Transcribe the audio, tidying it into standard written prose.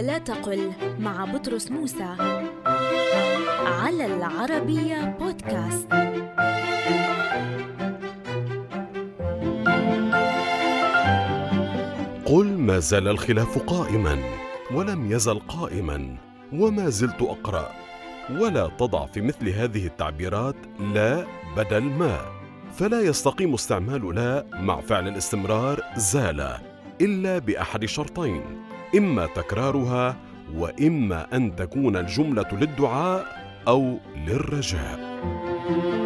ولا تقل مع بطرس موسى على العربية بودكاست. قل ما زال الخلاف قائما ولم يزل قائما وما زلت أقرأ، ولا تضع في مثل هذه التعبيرات لا بدل ما، فلا يستقيم استعمال لا مع فعل الاستمرار زال إلا بأحد شرطين: إما تكرارها، وإما أن تكون الجملة للدعاء أو للرجاء.